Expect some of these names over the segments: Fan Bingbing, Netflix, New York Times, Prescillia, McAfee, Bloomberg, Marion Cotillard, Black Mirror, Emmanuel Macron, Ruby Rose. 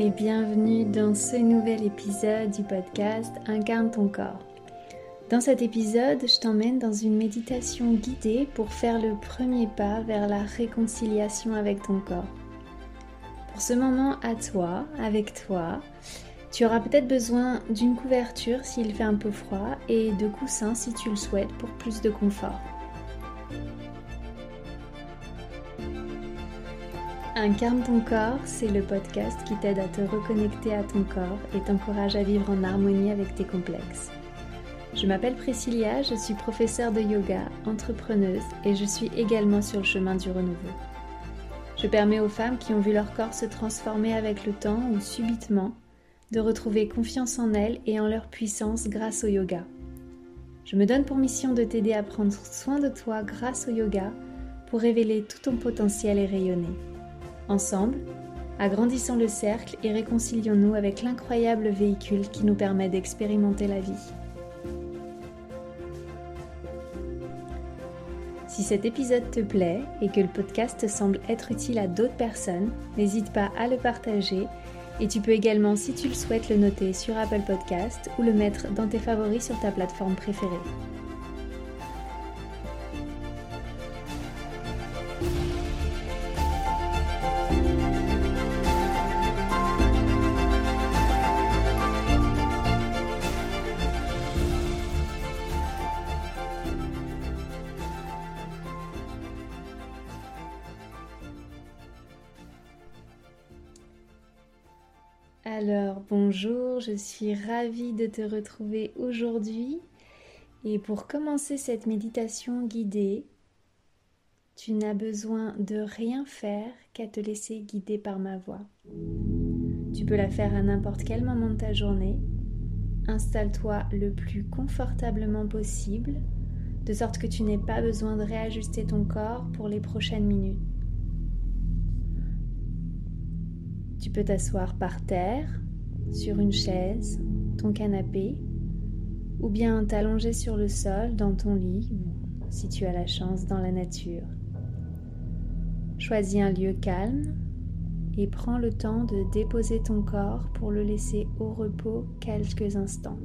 et bienvenue dans ce nouvel épisode du podcast Incarne ton corps. Dans cet épisode, je t'emmène dans une méditation guidée pour faire le premier pas vers la réconciliation avec ton corps. Pour ce moment à toi, avec toi, tu auras peut-être besoin d'une couverture s'il fait un peu froid et de coussins si tu le souhaites pour plus de confort. Incarne ton corps, c'est le podcast qui t'aide à te reconnecter à ton corps et t'encourage à vivre en harmonie avec tes complexes. Je m'appelle Prescillia, je suis professeure de yoga, entrepreneuse et je suis également sur le chemin du renouveau. Je permets aux femmes qui ont vu leur corps se transformer avec le temps ou subitement de retrouver confiance en elles et en leur puissance grâce au yoga. Je me donne pour mission de t'aider à prendre soin de toi grâce au yoga pour révéler tout ton potentiel et rayonner. Ensemble, agrandissons le cercle et réconcilions-nous avec l'incroyable véhicule qui nous permet d'expérimenter la vie. Si cet épisode te plaît et que le podcast semble être utile à d'autres personnes, n'hésite pas à le partager et tu peux également, si tu le souhaites, le noter sur Apple podcast ou le mettre dans tes favoris sur ta plateforme préférée. Alors bonjour, je suis ravie de te retrouver aujourd'hui et pour commencer cette méditation guidée, tu n'as besoin de rien faire qu'à te laisser guider par ma voix. Tu peux la faire à n'importe quel moment de ta journée. Installe-toi le plus confortablement possible, de sorte que tu n'aies pas besoin de réajuster ton corps pour les prochaines minutes. Tu peux t'asseoir par terre, sur une chaise, ton canapé, ou bien t'allonger sur le sol, dans ton lit, ou si tu as la chance, dans la nature. Choisis un lieu calme et prends le temps de déposer ton corps pour le laisser au repos quelques instants.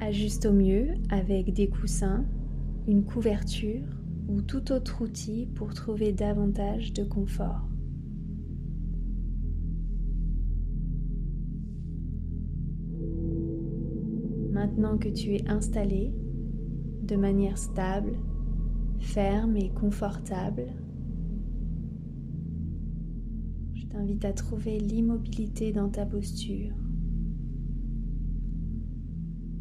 Ajuste au mieux avec des coussins, une couverture, ou tout autre outil pour trouver davantage de confort. Maintenant que tu es installé, de manière stable, ferme et confortable, je t'invite à trouver l'immobilité dans ta posture.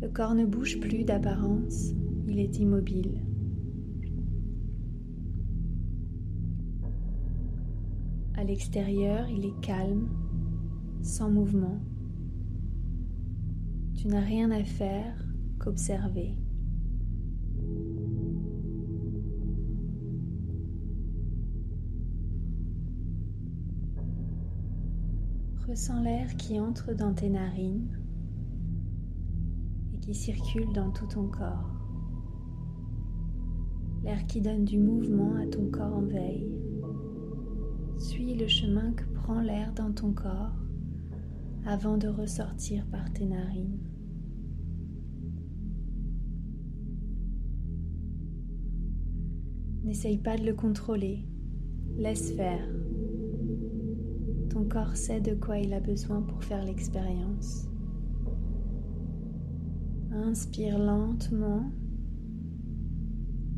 Le corps ne bouge plus d'apparence, il est immobile. À l'extérieur, il est calme, sans mouvement. Tu n'as rien à faire qu'observer. Ressens l'air qui entre dans tes narines et qui circule dans tout ton corps. L'air qui donne du mouvement à ton corps en veille. Suis le chemin que prend l'air dans ton corps avant de ressortir par tes narines. N'essaye pas de le contrôler, laisse faire. Ton corps sait de quoi il a besoin pour faire l'expérience. Inspire lentement,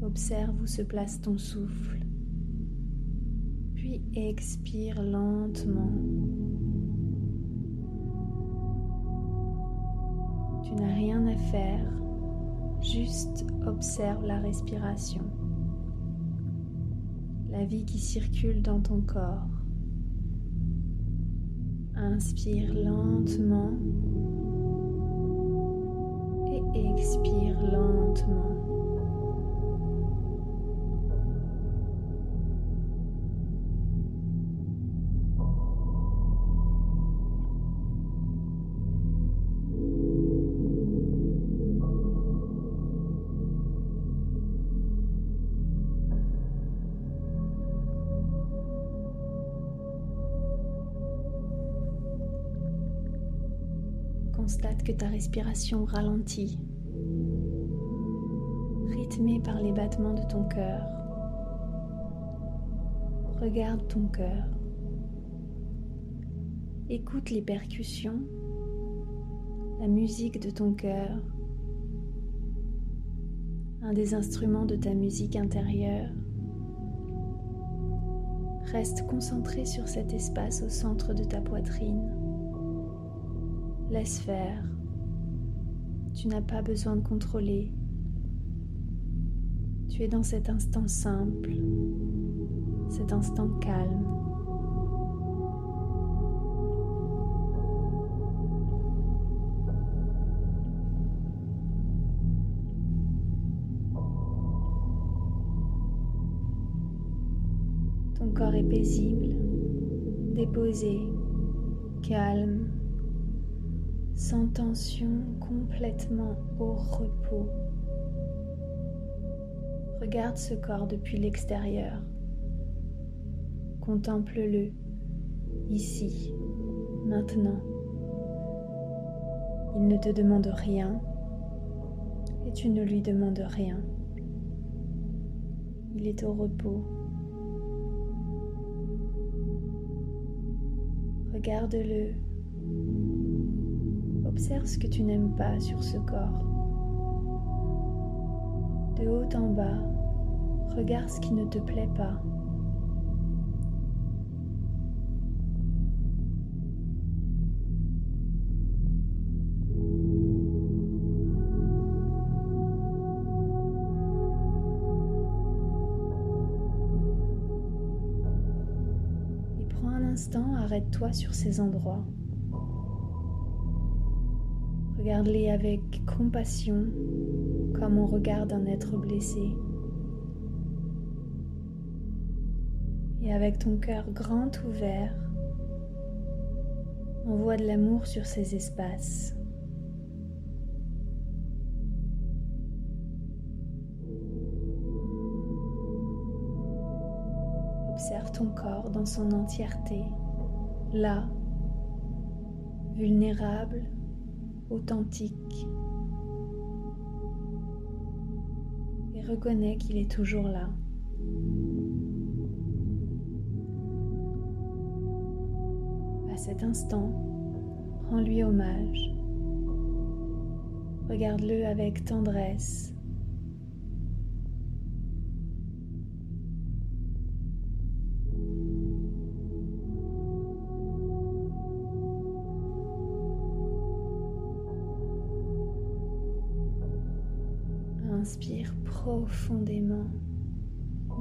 observe où se place ton souffle. Puis expire lentement. Tu n'as rien à faire, juste observe la respiration, la vie qui circule dans ton corps. Inspire lentement et expire lentement. constate que ta respiration ralentit, rythmée par les battements de ton cœur. Regarde ton cœur. Écoute les percussions, la musique de ton cœur, un des instruments de ta musique intérieure. Reste concentré sur cet espace au centre de ta poitrine. Laisse faire. Tu n'as pas besoin de contrôler. Tu es dans cet instant simple, cet instant calme. Ton corps est paisible, déposé, calme, sans tension, complètement au repos. Regarde ce corps depuis l'extérieur. Contemple-le, ici, maintenant. Il ne te demande rien et tu ne lui demandes rien. Il est au repos. Regarde-le. Observe ce que tu n'aimes pas sur ce corps. De haut en bas, regarde ce qui ne te plaît pas. Et prends un instant, arrête-toi sur ces endroits. Regarde-les avec compassion, comme on regarde un être blessé. Et avec ton cœur grand ouvert, envoie de l'amour sur ces espaces. Observe ton corps dans son entièreté, là, vulnérable, authentique, et reconnais qu'il est toujours là. À cet instant, rends-lui hommage. Regarde-le avec tendresse. Inspire profondément,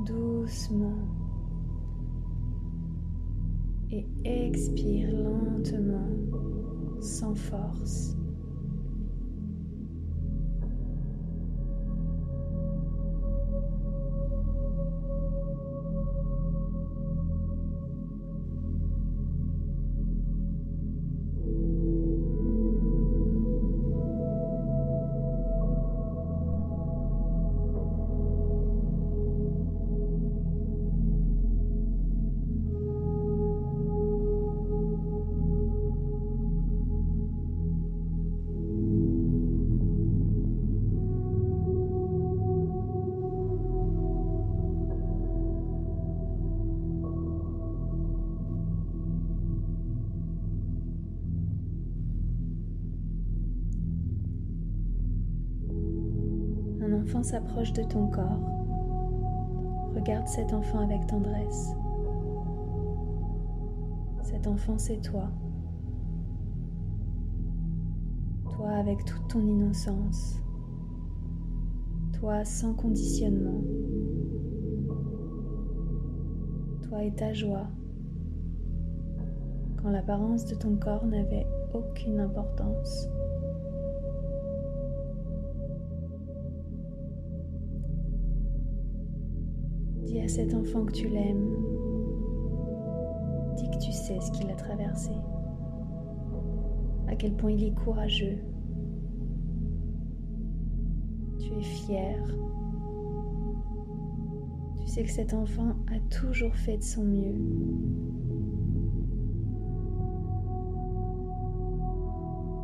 doucement, et expire lentement, sans force. L'enfant s'approche de ton corps. Regarde cet enfant avec tendresse. Cet enfant, c'est toi. Toi avec toute ton innocence. Toi sans conditionnement. Toi et ta joie. Quand l'apparence de ton corps n'avait aucune importance. Dis à cet enfant que tu l'aimes. Dis que tu sais ce qu'il a traversé. À quel point il est courageux. Tu es fier. Tu sais que cet enfant a toujours fait de son mieux.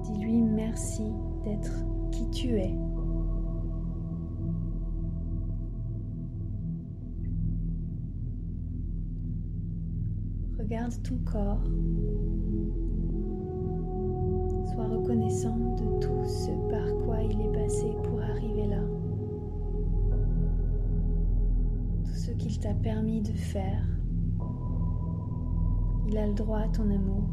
Dis-lui Merci d'être qui tu es. Regarde ton corps. Sois reconnaissant de tout ce par quoi il est passé pour arriver là. Tout ce qu'il t'a permis de faire. Il a le droit à ton amour.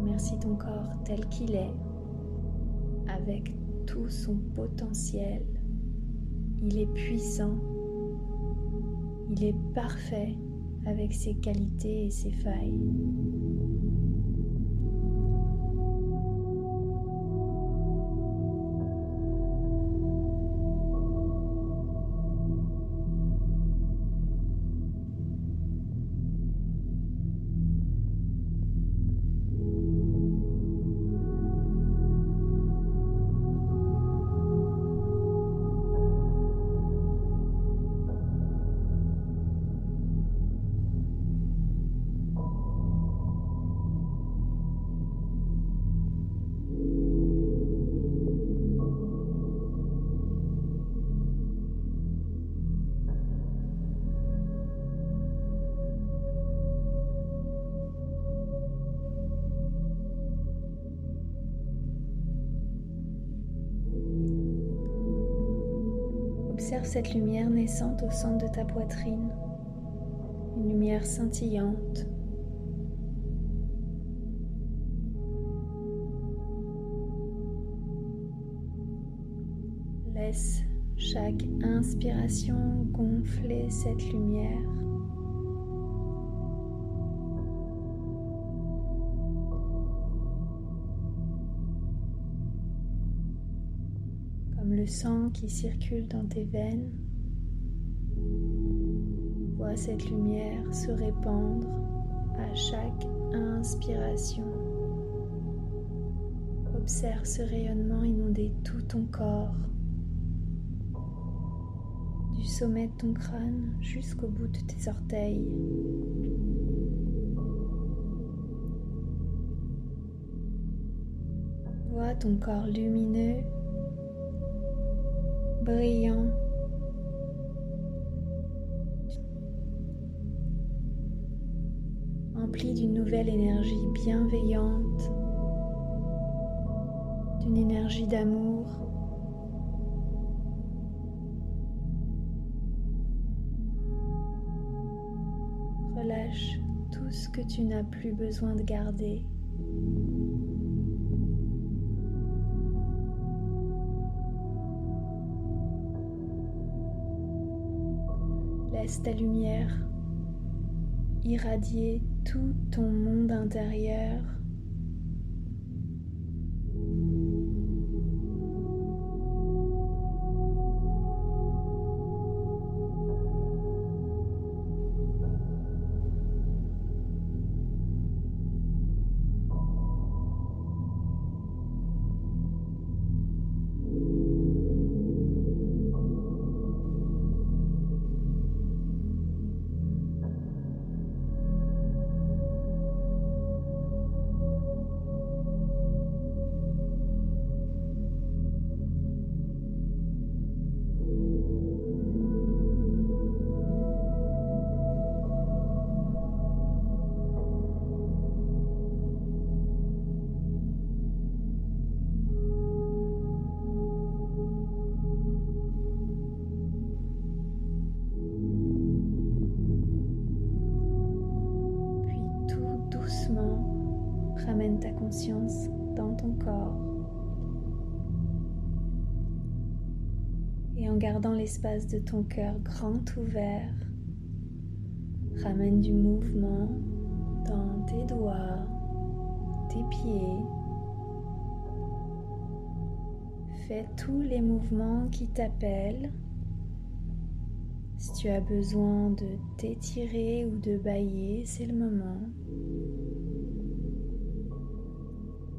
Remercie ton corps tel qu'il est, avec tout son potentiel. Il est puissant, il est parfait avec ses qualités et ses failles. Observe cette lumière naissante au centre de ta poitrine, une lumière scintillante. Laisse chaque inspiration gonfler cette lumière. Le sang qui circule dans tes veines. Vois cette lumière se répandre à chaque inspiration. Observe ce rayonnement inonder tout ton corps, du sommet de ton crâne jusqu'au bout de tes orteils. Vois ton corps lumineux, brillant. Empli d'une nouvelle énergie bienveillante, d'une énergie d'amour. Relâche tout ce que tu n'as plus besoin de garder. Laisse ta lumière irradier tout ton monde intérieur. Ramène ta conscience dans ton corps. Et en gardant l'espace de ton cœur grand ouvert, ramène du mouvement dans tes doigts, tes pieds. Fais tous les mouvements qui t'appellent. Si tu tu as besoin de t'étirer ou de bâiller, c'est le moment.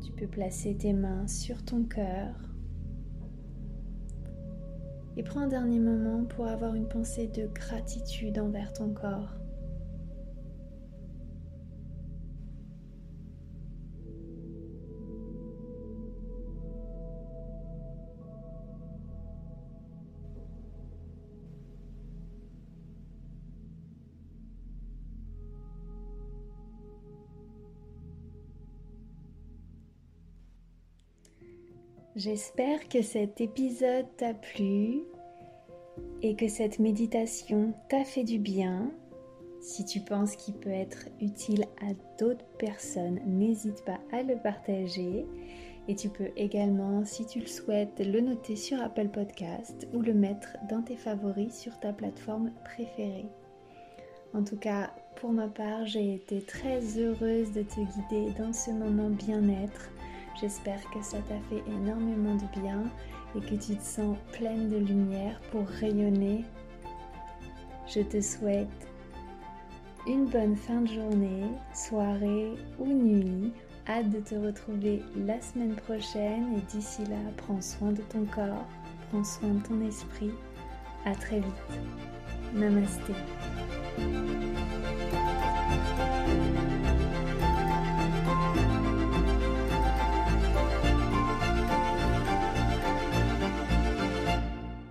Tu peux placer tes mains sur ton cœur et prends un dernier moment pour avoir une pensée de gratitude envers ton corps. J'espère que cet épisode t'a plu et que cette méditation t'a fait du bien. Si tu penses qu'il peut être utile à d'autres personnes, n'hésite pas à le partager. Et tu peux également, si tu le souhaites, le noter sur Apple Podcast ou le mettre dans tes favoris sur ta plateforme préférée. En tout cas, pour ma part, j'ai été très heureuse de te guider dans ce moment bien-être. J'espère que ça t'a fait énormément de bien et que tu te sens pleine de lumière pour rayonner. Je te souhaite une bonne fin de journée, soirée ou nuit. Hâte de te retrouver la semaine prochaine et d'ici là, prends soin de ton corps, prends soin de ton esprit. À très vite. Namasté.